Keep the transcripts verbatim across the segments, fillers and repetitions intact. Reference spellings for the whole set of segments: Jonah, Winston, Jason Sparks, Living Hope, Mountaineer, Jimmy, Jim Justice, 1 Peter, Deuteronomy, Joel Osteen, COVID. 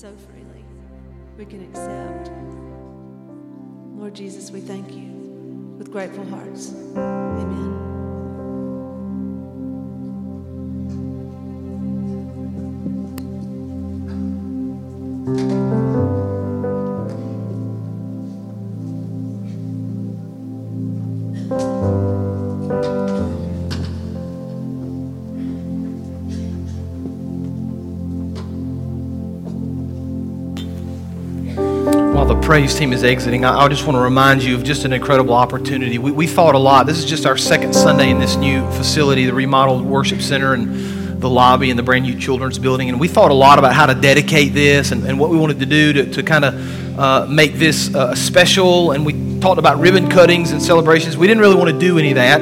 so freely. We can accept. Lord Jesus, we thank you with grateful hearts. Amen. Praise team is exiting. I, I just want to remind you of just an incredible opportunity. We, we thought a lot. This is just our second Sunday in this new facility, the remodeled worship center and the lobby and the brand new children's building. And we thought a lot about how to dedicate this and, and what we wanted to do to, to kind of uh, make this uh, special. And we talked about ribbon cuttings and celebrations. We didn't really want to do any of that.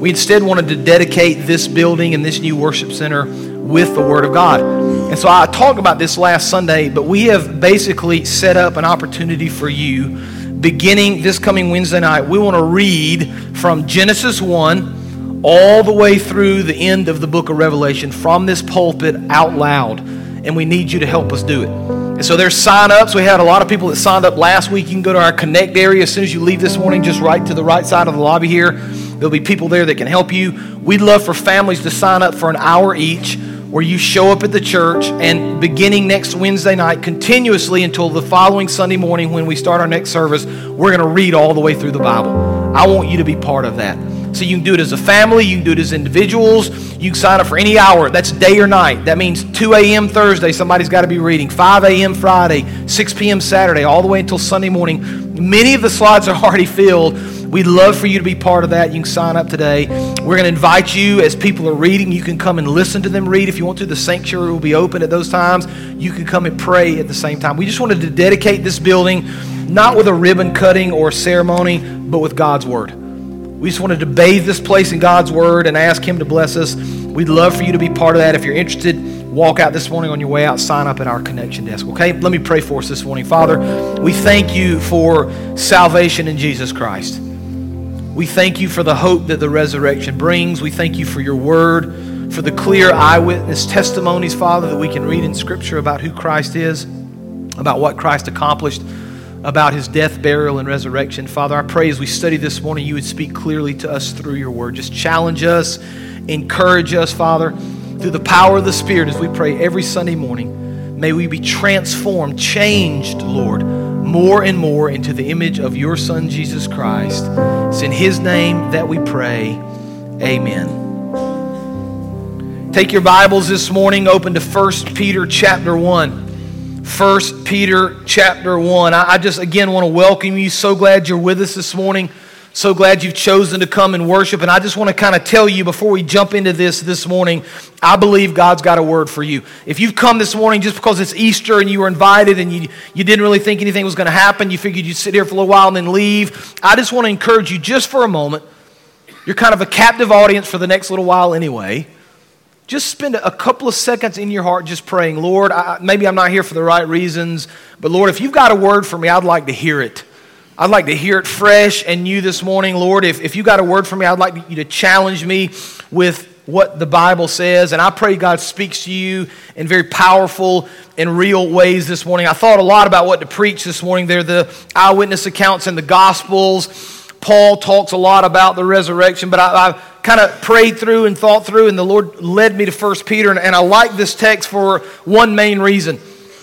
We instead wanted to dedicate this building and this new worship center with the Word of God. And so I talked about this last Sunday, but we have basically set up an opportunity for you. Beginning this coming Wednesday night, we want to read from Genesis one all the way through the end of the book of Revelation from this pulpit out loud. And we need you to help us do it. And so there's sign-ups. We had a lot of people that signed up last week. You can go to our Connect area as soon as you leave this morning, just right to the right side of the lobby here. There'll be people there that can help you. We'd love for families to sign up for an hour each, where you show up at the church and beginning next Wednesday night continuously until the following Sunday morning when we start our next service, we're going to read all the way through the Bible. I want you to be part of that. So you can do it as a family, you can do it as individuals, you can sign up for any hour, that's day or night. That means two a.m. Thursday, somebody's got to be reading, five a.m. Friday, six p.m. Saturday, all the way until Sunday morning. Many of the slides are already filled. We'd love for you to be part of that. You can sign up today. We're going to invite you as people are reading. You can come and listen to them read if you want to. The sanctuary will be open at those times. You can come and pray at the same time. We just wanted to dedicate this building, not with a ribbon cutting or a ceremony, but with God's Word. We just wanted to bathe this place in God's Word and ask Him to bless us. We'd love for you to be part of that. If you're interested, walk out this morning on your way out, sign up at our connection desk, okay? Let me pray for us this morning. Father, we thank you for salvation in Jesus Christ. We thank you for the hope that the resurrection brings. We thank you for your word, for the clear eyewitness testimonies, Father, that we can read in Scripture about who Christ is, about what Christ accomplished, about his death, burial, and resurrection. Father, I pray as we study this morning, you would speak clearly to us through your word. Just challenge us, encourage us, Father, through the power of the Spirit as we pray every Sunday morning. May we be transformed, changed, Lord, more and more into the image of your Son, Jesus Christ. It's in His name that we pray. Amen. Take your Bibles this morning, open to First Peter chapter one. First Peter chapter one. I just, again, want to welcome you. So glad you're with us this morning. So glad you've chosen to come and worship. And I just want to kind of tell you before we jump into this this morning, I believe God's got a word for you. If you've come this morning just because it's Easter and you were invited and you, you didn't really think anything was going to happen, you figured you'd sit here for a little while and then leave, I just want to encourage you just for a moment. You're kind of a captive audience for the next little while anyway. Just spend a couple of seconds in your heart just praying, Lord, I, maybe I'm not here for the right reasons, but Lord, if you've got a word for me, I'd like to hear it. I'd like to hear it fresh and new this morning, Lord. If, if you got a word for me, I'd like you to challenge me with what the Bible says. And I pray God speaks to you in very powerful and real ways this morning. I thought a lot about what to preach this morning. They're the eyewitness accounts in the Gospels. Paul talks a lot about the resurrection, but I, I kind of prayed through and thought through, and the Lord led me to First Peter. And, and I like this text for one main reason.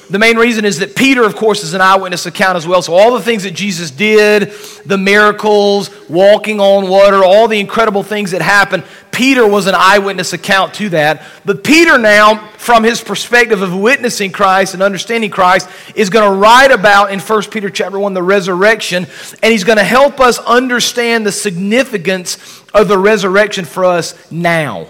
The main reason is that Peter, of course, is an eyewitness account as well. So all the things that Jesus did, the miracles, walking on water, all the incredible things that happened, Peter was an eyewitness account to that. But Peter now, from his perspective of witnessing Christ and understanding Christ, is going to write about in First Peter chapter one the resurrection, and he's going to help us understand the significance of the resurrection for us now.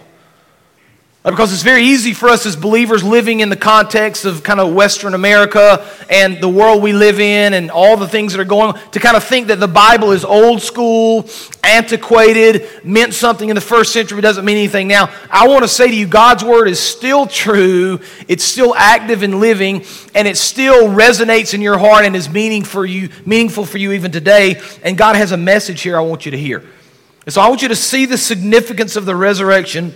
Because it's very easy for us as believers living in the context of kind of Western America and the world we live in and all the things that are going on to kind of think that the Bible is old school, antiquated, meant something in the first century, doesn't mean anything now. I want to say to you, God's Word is still true, it's still active and living, and it still resonates in your heart and is meaning for you, meaningful for you even today. And God has a message here I want you to hear. And so I want you to see the significance of the resurrection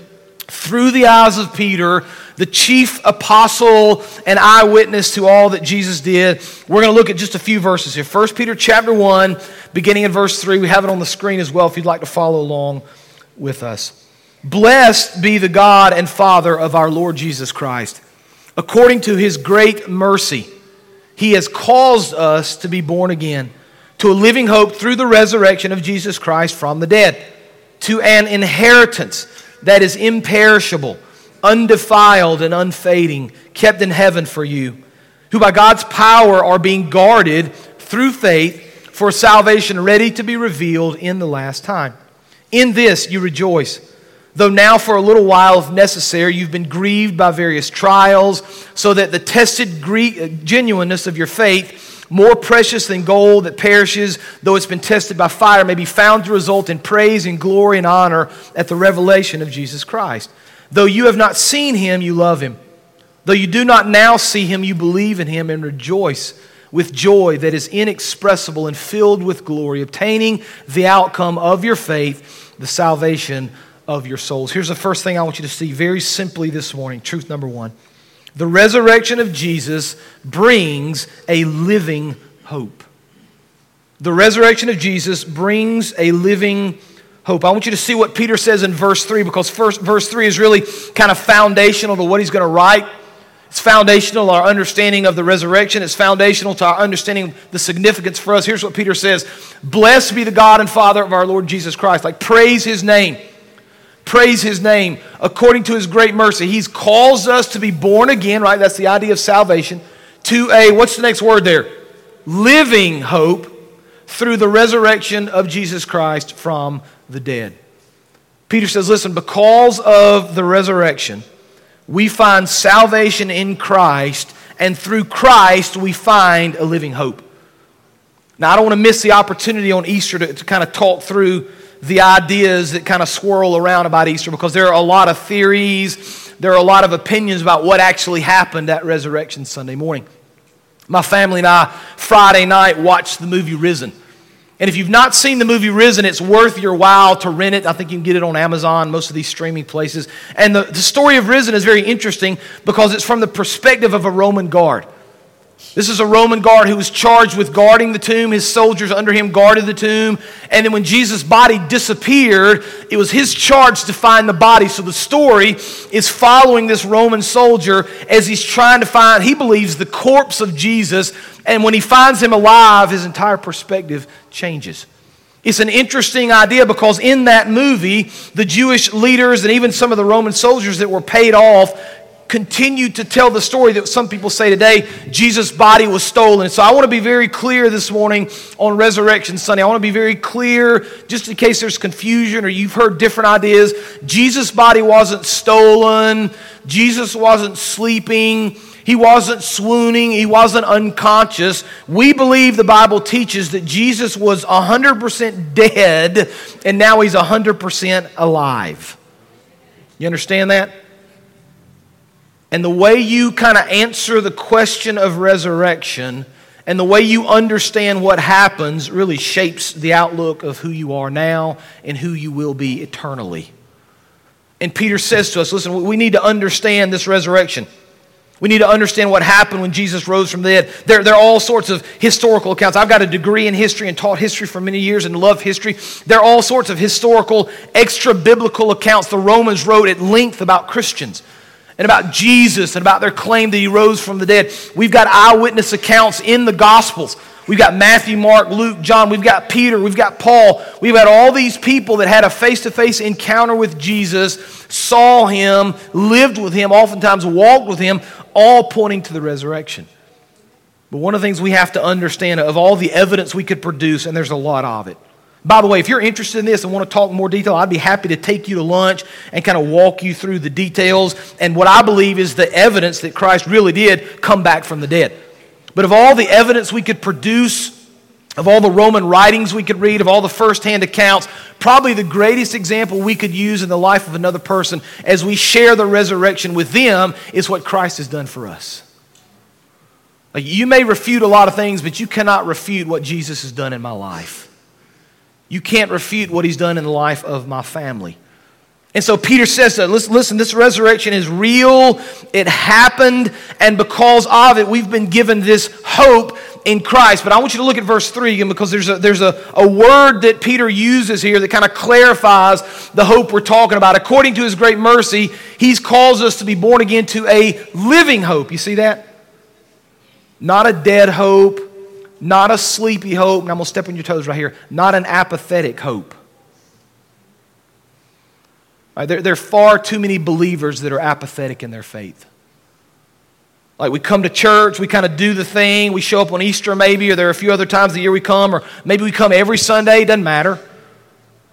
through the eyes of Peter, the chief apostle and eyewitness to all that Jesus did. We're going to look at just a few verses here. First Peter chapter one, beginning in verse three. We have it on the screen as well if you'd like to follow along with us. Blessed be the God and Father of our Lord Jesus Christ. According to his great mercy, he has caused us to be born again to a living hope through the resurrection of Jesus Christ from the dead, to an inheritance that is imperishable, undefiled, and unfading, kept in heaven for you, who by God's power are being guarded through faith for salvation ready to be revealed in the last time. In this you rejoice, though now for a little while, if necessary, you've been grieved by various trials, so that the tested genuineness of your faith, more precious than gold that perishes, though it's been tested by fire, may be found to result in praise and glory and honor at the revelation of Jesus Christ. Though you have not seen him, you love him. Though you do not now see him, you believe in him and rejoice with joy that is inexpressible and filled with glory, obtaining the outcome of your faith, the salvation of your souls. Here's the first thing I want you to see very simply this morning, truth number one. The resurrection of Jesus brings a living hope. The resurrection of Jesus brings a living hope. I want you to see what Peter says in verse three, because first, verse three is really kind of foundational to what he's going to write. It's foundational to our understanding of the resurrection. It's foundational to our understanding of the significance for us. Here's what Peter says: Blessed be the God and Father of our Lord Jesus Christ. Like, praise his name. Praise his name. According to his great mercy, he's caused us to be born again, right? That's the idea of salvation. To a, what's the next word there? Living hope through the resurrection of Jesus Christ from the dead. Peter says, listen, because of the resurrection, we find salvation in Christ, and through Christ, we find a living hope. Now, I don't want to miss the opportunity on Easter to, to kind of talk through the ideas that kind of swirl around about Easter, because there are a lot of theories, there are a lot of opinions about what actually happened that Resurrection Sunday morning. My family and I, Friday night, watched the movie Risen. And if you've not seen the movie Risen, it's worth your while to rent it. I think you can get it on Amazon, most of these streaming places. And the, the story of Risen is very interesting because it's from the perspective of a Roman guard. This is a Roman guard who was charged with guarding the tomb. His soldiers under him guarded the tomb. And then when Jesus' body disappeared, it was his charge to find the body. So the story is following this Roman soldier as he's trying to find, he believes, the corpse of Jesus. And when he finds him alive, his entire perspective changes. It's an interesting idea because in that movie, the Jewish leaders and even some of the Roman soldiers that were paid off continued to tell the story that some people say today, Jesus' body was stolen. So I want to be very clear this morning on Resurrection Sunday. I want to be very clear, just in case there's confusion or you've heard different ideas. Jesus' body wasn't stolen. Jesus wasn't sleeping. He wasn't swooning. He wasn't unconscious. We believe the Bible teaches that Jesus was one hundred percent dead, and now he's one hundred percent alive. You understand that? And the way you kind of answer the question of resurrection and the way you understand what happens really shapes the outlook of who you are now and who you will be eternally. And Peter says to us, listen, we need to understand this resurrection. We need to understand what happened when Jesus rose from the dead. There, there are all sorts of historical accounts. I've got a degree in history and taught history for many years and love history. There are all sorts of historical, extra-biblical accounts the Romans wrote at length about Christians and about Jesus and about their claim that he rose from the dead. We've got eyewitness accounts in the Gospels. We've got Matthew, Mark, Luke, John. We've got Peter. We've got Paul. We've got all these people that had a face-to-face encounter with Jesus, saw him, lived with him, oftentimes walked with him, all pointing to the resurrection. But one of the things we have to understand of all the evidence we could produce, and there's a lot of it. By the way, if you're interested in this and want to talk in more detail, I'd be happy to take you to lunch and kind of walk you through the details and what I believe is the evidence that Christ really did come back from the dead. But of all the evidence we could produce, of all the Roman writings we could read, of all the firsthand accounts, probably the greatest example we could use in the life of another person as we share the resurrection with them is what Christ has done for us. Like, you may refute a lot of things, but you cannot refute what Jesus has done in my life. You can't refute what he's done in the life of my family. And so Peter says, listen, listen, this resurrection is real, it happened, and because of it, we've been given this hope in Christ. But I want you to look at verse three again, because there's a, there's a, a word that Peter uses here that kind of clarifies the hope we're talking about. According to his great mercy, he's caused us to be born again to a living hope. You see that? Not a dead hope, not a sleepy hope, and I'm going to step on your toes right here, not an apathetic hope. Right, there, there are far too many believers that are apathetic in their faith. Like we come to church, we kind of do the thing, we show up on Easter maybe, or there are a few other times of the year we come, or maybe we come every Sunday, doesn't matter.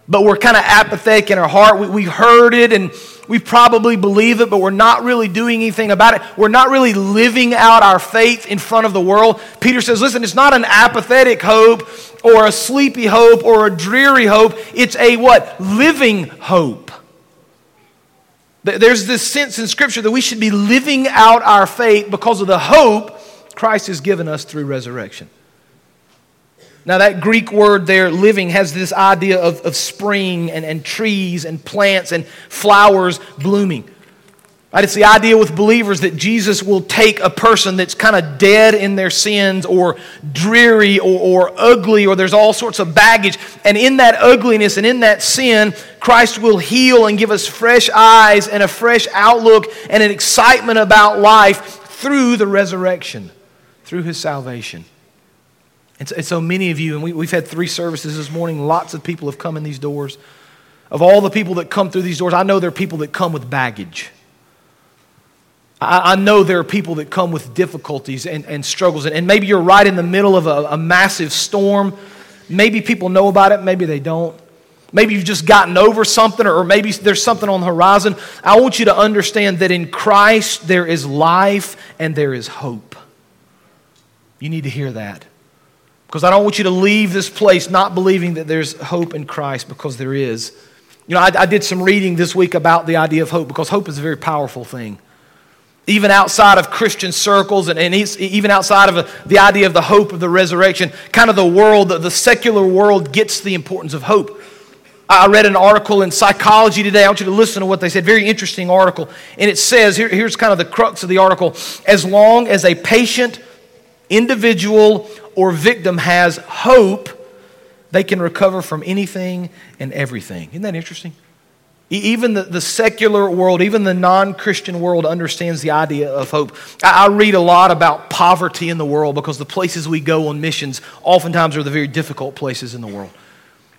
But we're kind of apathetic in our heart. We, we've heard it and we probably believe it, but we're not really doing anything about it. We're not really living out our faith in front of the world. Peter says, listen, it's not an apathetic hope or a sleepy hope or a dreary hope. It's a what? Living hope. There's this sense in Scripture that we should be living out our faith because of the hope Christ has given us through resurrection. Now that Greek word there, living, has this idea of, of spring and, and trees and plants and flowers blooming. Right? It's the idea with believers that Jesus will take a person that's kind of dead in their sins or dreary or, or ugly, or there's all sorts of baggage. And in that ugliness and in that sin, Christ will heal and give us fresh eyes and a fresh outlook and an excitement about life through the resurrection, through his salvation. And so, and so many of you, and we, we've had three services this morning, lots of people have come in these doors. Of all the people that come through these doors, I know there are people that come with baggage. I know there are people that come with difficulties and, and struggles, and maybe you're right in the middle of a, a massive storm. Maybe people know about it, maybe they don't. Maybe you've just gotten over something, or maybe there's something on the horizon. I want you to understand that in Christ there is life and there is hope. You need to hear that, because I don't want you to leave this place not believing that there's hope in Christ, because there is. You know, I, I did some reading this week about the idea of hope, because hope is a very powerful thing. Even outside of Christian circles and, and even outside of a, the idea of the hope of the resurrection, kind of the world, the, the secular world gets the importance of hope. I read an article in Psychology Today. I want you to listen to what they said. Very interesting article. And it says, here, here's kind of the crux of the article, as long as a patient, individual, or victim has hope, they can recover from anything and everything. Isn't that interesting? Even the, the secular world, even the non-Christian world understands the idea of hope. I, I read a lot about poverty in the world, because the places we go on missions oftentimes are the very difficult places in the world.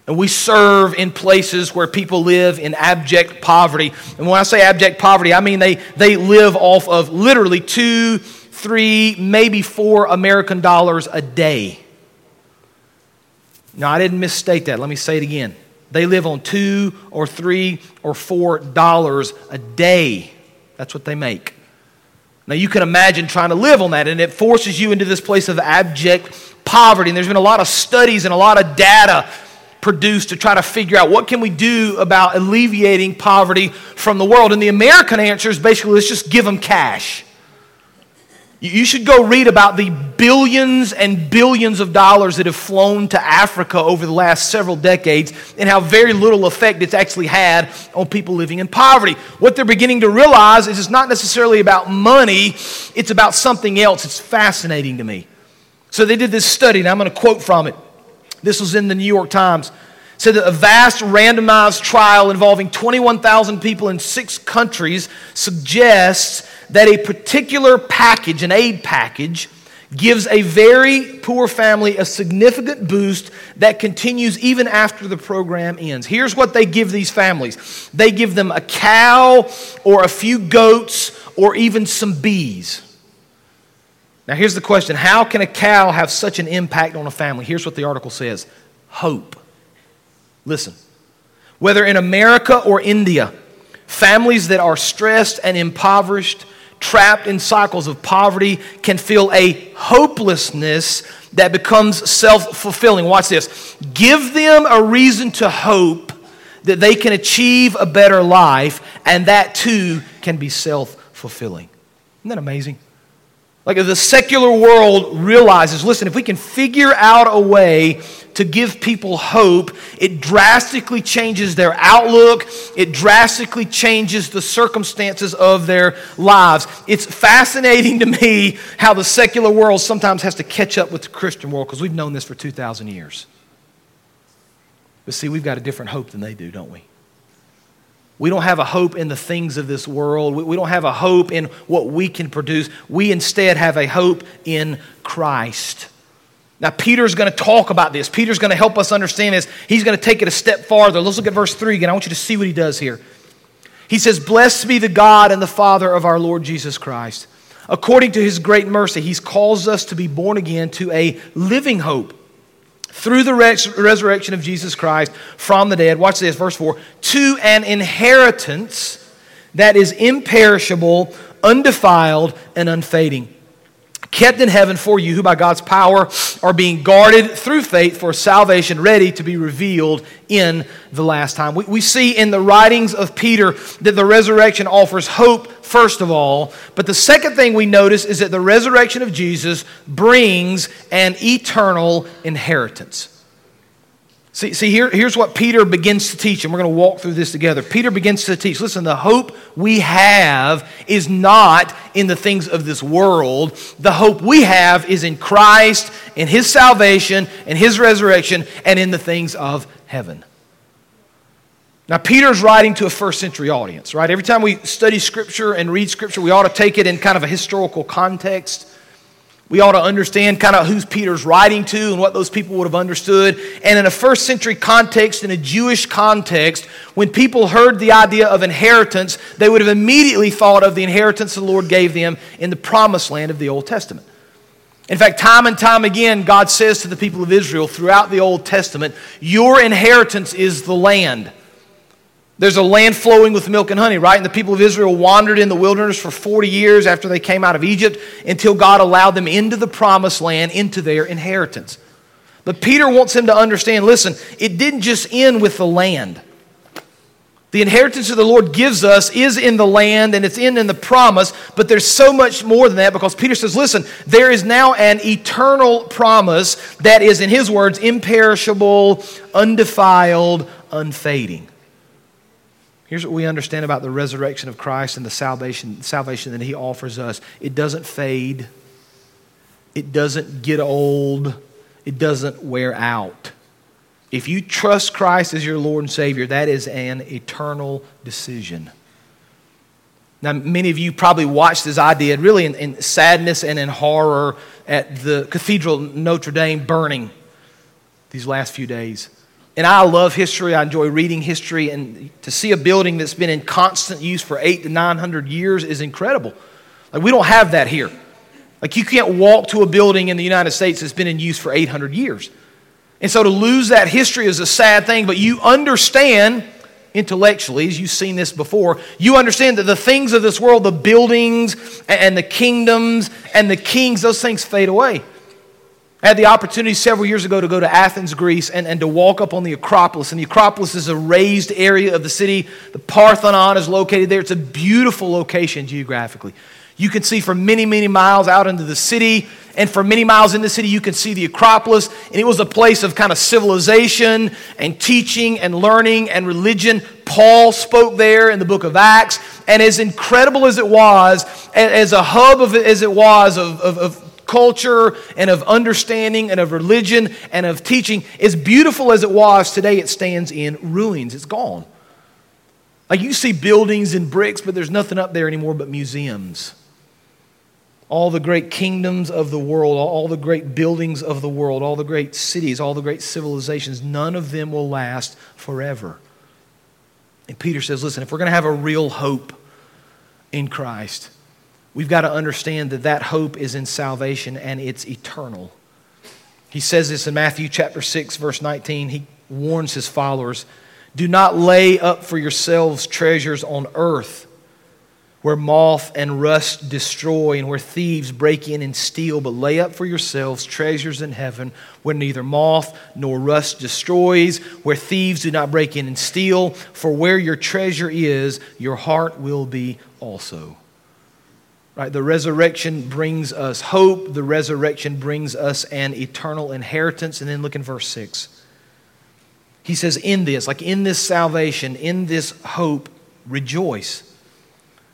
And we serve in places where people live in abject poverty. And when I say abject poverty, I mean they, they live off of literally two, three, maybe four American dollars a day. Now, I didn't misstate that. Let me say it again. They live on two or three or four dollars a day. That's what they make. Now you can imagine trying to live on that, and it forces you into this place of abject poverty. And there's been a lot of studies and a lot of data produced to try to figure out what can we do about alleviating poverty from the world. And the American answer is basically, let's just give them cash. You should go read about the billions and billions of dollars that have flown to Africa over the last several decades and how very little effect it's actually had on people living in poverty. What they're beginning to realize is it's not necessarily about money, it's about something else. It's fascinating to me. So they did this study, and I'm going to quote from it. This was in the New York Times. Said that a vast randomized trial involving twenty-one thousand people in six countries suggests that a particular package, an aid package, gives a very poor family a significant boost that continues even after the program ends. Here's what they give these families. They give them a cow or a few goats or even some bees. Now here's the question. How can a cow have such an impact on a family? Here's what the article says. Hope. Listen, whether in America or India, families that are stressed and impoverished, trapped in cycles of poverty, can feel a hopelessness that becomes self-fulfilling. Watch this. Give them a reason to hope that they can achieve a better life, and that too can be self-fulfilling. Isn't that amazing? Like the secular world realizes, listen, if we can figure out a way to give people hope, it drastically changes their outlook. It drastically changes the circumstances of their lives. It's fascinating to me how the secular world sometimes has to catch up with the Christian world, because we've known this for two thousand years. But see, we've got a different hope than they do, don't we? We don't have a hope in the things of this world. We don't have a hope in what we can produce. We instead have a hope in Christ. Now, Peter's going to talk about this. Peter's going to help us understand this. He's going to take it a step farther. Let's look at verse three again. I want you to see what he does here. He says, "Blessed be the God and the Father of our Lord Jesus Christ. According to his great mercy, he's caused us to be born again to a living hope through the res- resurrection of Jesus Christ from the dead." Watch this, verse four. "To an inheritance that is imperishable, undefiled, and unfading, kept in heaven for you, who by God's power are being guarded through faith for salvation, ready to be revealed in the last time." We, we see in the writings of Peter that the resurrection offers hope, first of all. But the second thing we notice is that the resurrection of Jesus brings an eternal inheritance. See, see here, here's what Peter begins to teach, and we're going to walk through this together. Peter begins to teach, listen, the hope we have is not in the things of this world. The hope we have is in Christ, in his salvation, in his resurrection, and in the things of heaven. Now, Peter's writing to a first century audience, right? Every time we study Scripture and read Scripture, we ought to take it in kind of a historical context. We ought to understand kind of who's Peter's writing to and what those people would have understood. And in a first century context, in a Jewish context, when people heard the idea of inheritance, they would have immediately thought of the inheritance the Lord gave them in the promised land of the Old Testament. In fact, time and time again, God says to the people of Israel throughout the Old Testament, your inheritance is the land. There's a land flowing with milk and honey, right? And the people of Israel wandered in the wilderness for forty years after they came out of Egypt until God allowed them into the promised land, into their inheritance. But Peter wants him to understand, listen, it didn't just end with the land. The inheritance that the Lord gives us is in the land and it's in, in the promise, but there's so much more than that, because Peter says, listen, there is now an eternal promise that is, in his words, imperishable, undefiled, unfading. Here's what we understand about the resurrection of Christ and the salvation, salvation that he offers us. It doesn't fade. It doesn't get old. It doesn't wear out. If you trust Christ as your Lord and Savior, that is an eternal decision. Now, many of you probably watched, as I did, really in, in sadness and in horror at the Cathedral Notre Dame burning these last few days. And I love history. I enjoy reading history. And to see a building that's been in constant use for eight to nine hundred years is incredible. Like, we don't have that here. Like, you can't walk to a building in the United States that's been in use for eight hundred years. And so to lose that history is a sad thing, but you understand intellectually, as you've seen this before, you understand that the things of this world, the buildings and the kingdoms and the kings, those things fade away. I had the opportunity several years ago to go to Athens, Greece, and, and to walk up on the Acropolis. And the Acropolis is a raised area of the city. The Parthenon is located there. It's a beautiful location geographically. You can see for many, many miles out into the city. And for many miles in the city, you can see the Acropolis. And it was a place of kind of civilization and teaching and learning and religion. Paul spoke there in the book of Acts. And as incredible as it was, as a hub of as it was of, of, of culture and of understanding and of religion and of teaching, as beautiful as it was, today it stands in ruins. It's gone. Like, you see buildings and bricks, but there's nothing up there anymore but museums. All the great kingdoms of the world, all the great buildings of the world, all the great cities, all the great civilizations, none of them will last forever. And Peter says, listen, if we're going to have a real hope in Christ, we've got to understand that that hope is in salvation and it's eternal. He says this in Matthew chapter six, verse nineteen. He warns his followers, "Do not lay up for yourselves treasures on earth, where moth and rust destroy and where thieves break in and steal, but lay up for yourselves treasures in heaven, where neither moth nor rust destroys, where thieves do not break in and steal. For where your treasure is, your heart will be also." Right? The resurrection brings us hope. The resurrection brings us an eternal inheritance. And then look in verse six. He says, in this, like in this salvation, in this hope, rejoice.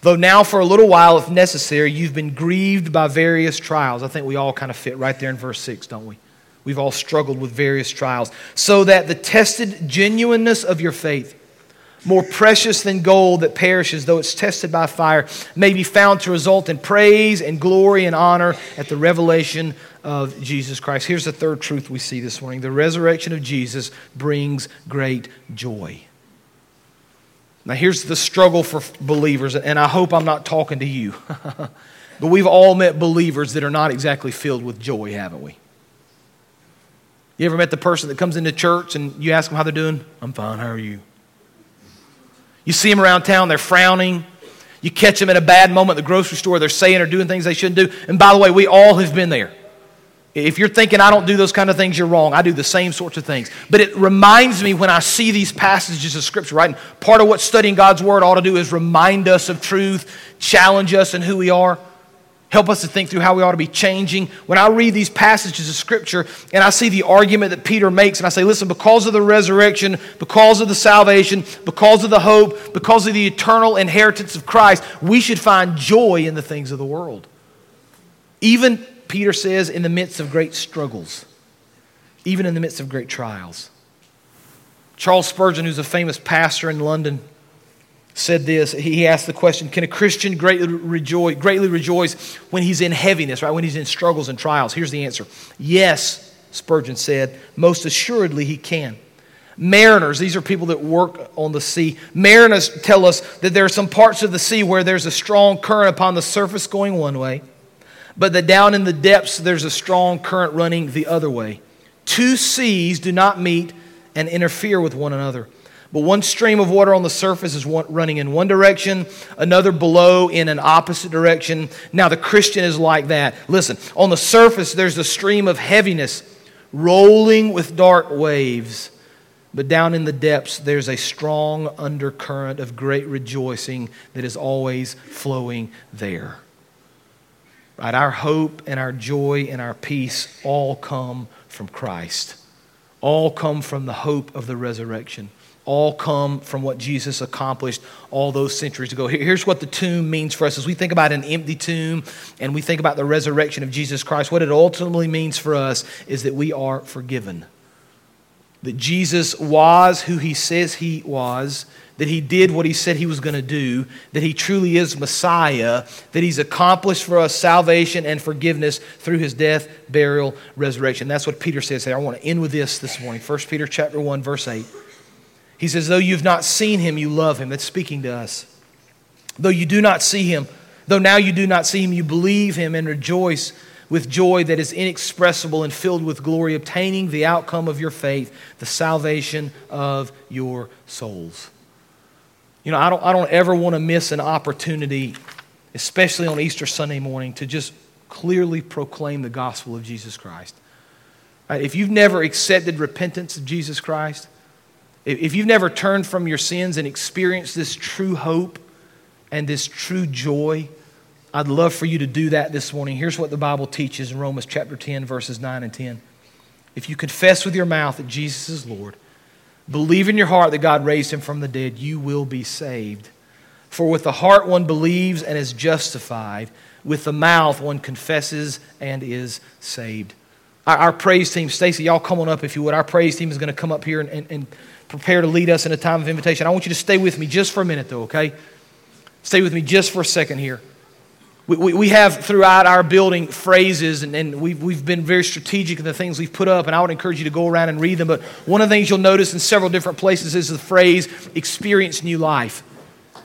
Though now for a little while, if necessary, you've been grieved by various trials. I think we all kind of fit right there in verse six, don't we? We've all struggled with various trials. So that the tested genuineness of your faith, more precious than gold that perishes, though it's tested by fire, may be found to result in praise and glory and honor at the revelation of Jesus Christ. Here's the third truth we see this morning. The resurrection of Jesus brings great joy. Now here's the struggle for believers, and I hope I'm not talking to you. But we've all met believers that are not exactly filled with joy, haven't we? You ever met the person that comes into church and you ask them how they're doing? I'm fine, how are you? You see them around town, they're frowning. You catch them at a bad moment at the grocery store, they're saying or doing things they shouldn't do. And by the way, we all have been there. If you're thinking I don't do those kind of things, you're wrong. I do the same sorts of things. But it reminds me when I see these passages of Scripture, right? And part of what studying God's Word ought to do is remind us of truth, challenge us in who we are, help us to think through how we ought to be changing. When I read these passages of Scripture and I see the argument that Peter makes and I say, listen, because of the resurrection, because of the salvation, because of the hope, because of the eternal inheritance of Christ, we should find joy in the things of the world. Even Peter says, in the midst of great struggles, even in the midst of great trials. Charles Spurgeon, who's a famous pastor in London, said this. He asked the question, can a Christian greatly rejoice, greatly rejoice when he's in heaviness, right? When he's in struggles and trials? Here's the answer. Yes, Spurgeon said, most assuredly he can. Mariners, these are people that work on the sea. Mariners tell us that there are some parts of the sea where there's a strong current upon the surface going one way, but that down in the depths there's a strong current running the other way. Two seas do not meet and interfere with one another. But one stream of water on the surface is one, running in one direction, another below in an opposite direction. Now the Christian is like that. Listen, on the surface there's a stream of heaviness rolling with dark waves. But down in the depths there's a strong undercurrent of great rejoicing that is always flowing there. Right, our hope and our joy and our peace all come from Christ. All come from the hope of the resurrection. All come from what Jesus accomplished all those centuries ago. Here's what the tomb means for us. As we think about an empty tomb and we think about the resurrection of Jesus Christ, what it ultimately means for us is that we are forgiven. That Jesus was who he says he was, that he did what he said he was going to do, that he truly is Messiah, that he's accomplished for us salvation and forgiveness through his death, burial, resurrection. That's what Peter says here. I want to end with this this morning. First Peter chapter one, verse eight. He says, though you've not seen him, you love him. That's speaking to us. Though you do not see him, though now you do not see him, you believe him and rejoice with joy that is inexpressible and filled with glory, obtaining the outcome of your faith, the salvation of your souls. You know, I don't, I don't ever want to miss an opportunity, especially on Easter Sunday morning, to just clearly proclaim the gospel of Jesus Christ. Right? If you've never accepted repentance of Jesus Christ, if you've never turned from your sins and experienced this true hope and this true joy, I'd love for you to do that this morning. Here's what the Bible teaches in Romans chapter ten, verses nine and ten. If you confess with your mouth that Jesus is Lord, believe in your heart that God raised him from the dead, you will be saved. For with the heart one believes and is justified. With the mouth one confesses and is saved. Our, our praise team, Stacy, y'all come on up if you would. Our praise team is going to come up here and, and, and prepare to lead us in a time of invitation. I want you to stay with me just for a minute though, okay? Stay with me just for a second here. We we have throughout our building phrases, and, and we've, we've been very strategic in the things we've put up, and I would encourage you to go around and read them. But one of the things you'll notice in several different places is the phrase, experience new life.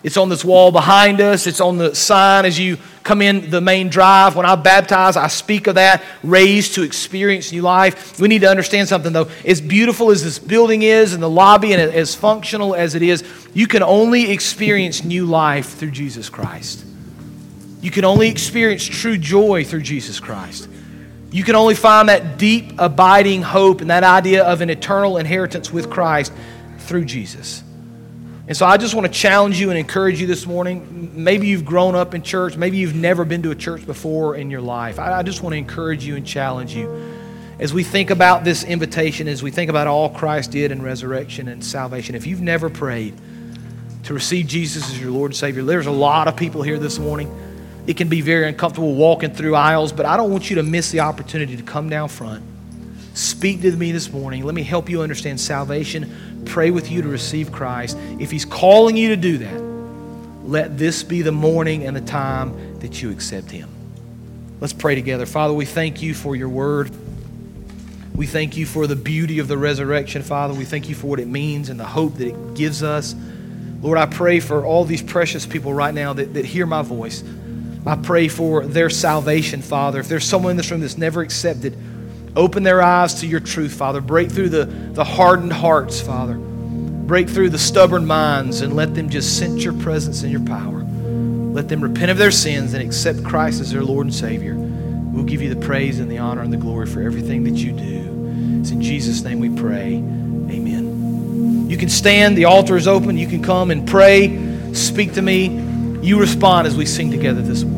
It's on this wall behind us. It's on the sign as you come in the main drive. When I baptize, I speak of that, raised to experience new life. We need to understand something, though. As beautiful as this building is and the lobby and as functional as it is, you can only experience new life through Jesus Christ. You can only experience true joy through Jesus Christ. You can only find that deep, abiding hope and that idea of an eternal inheritance with Christ through Jesus. And so I just want to challenge you and encourage you this morning. Maybe you've grown up in church. Maybe you've never been to a church before in your life. I, I just want to encourage you and challenge you. As we think about this invitation, as we think about all Christ did in resurrection and salvation, if you've never prayed to receive Jesus as your Lord and Savior, there's a lot of people here this morning. It can be very uncomfortable walking through aisles, but I don't want you to miss the opportunity to come down front. Speak to me this morning. Let me help you understand salvation. Pray with you to receive Christ. If he's calling you to do that, let this be the morning and the time that you accept him. Let's pray together. Father, we thank you for your word. We thank you for the beauty of the resurrection, Father. We thank you for what it means and the hope that it gives us. Lord, I pray for all these precious people right now that, that hear my voice. I pray for their salvation, Father. If there's someone in this room that's never accepted, open their eyes to your truth, Father. Break through the, the hardened hearts, Father. Break through the stubborn minds and let them just sense your presence and your power. Let them repent of their sins and accept Christ as their Lord and Savior. We'll give you the praise and the honor and the glory for everything that you do. It's in Jesus' name we pray. Amen. You can stand. The altar is open. You can come and pray. Speak to me. You respond as we sing together this morning.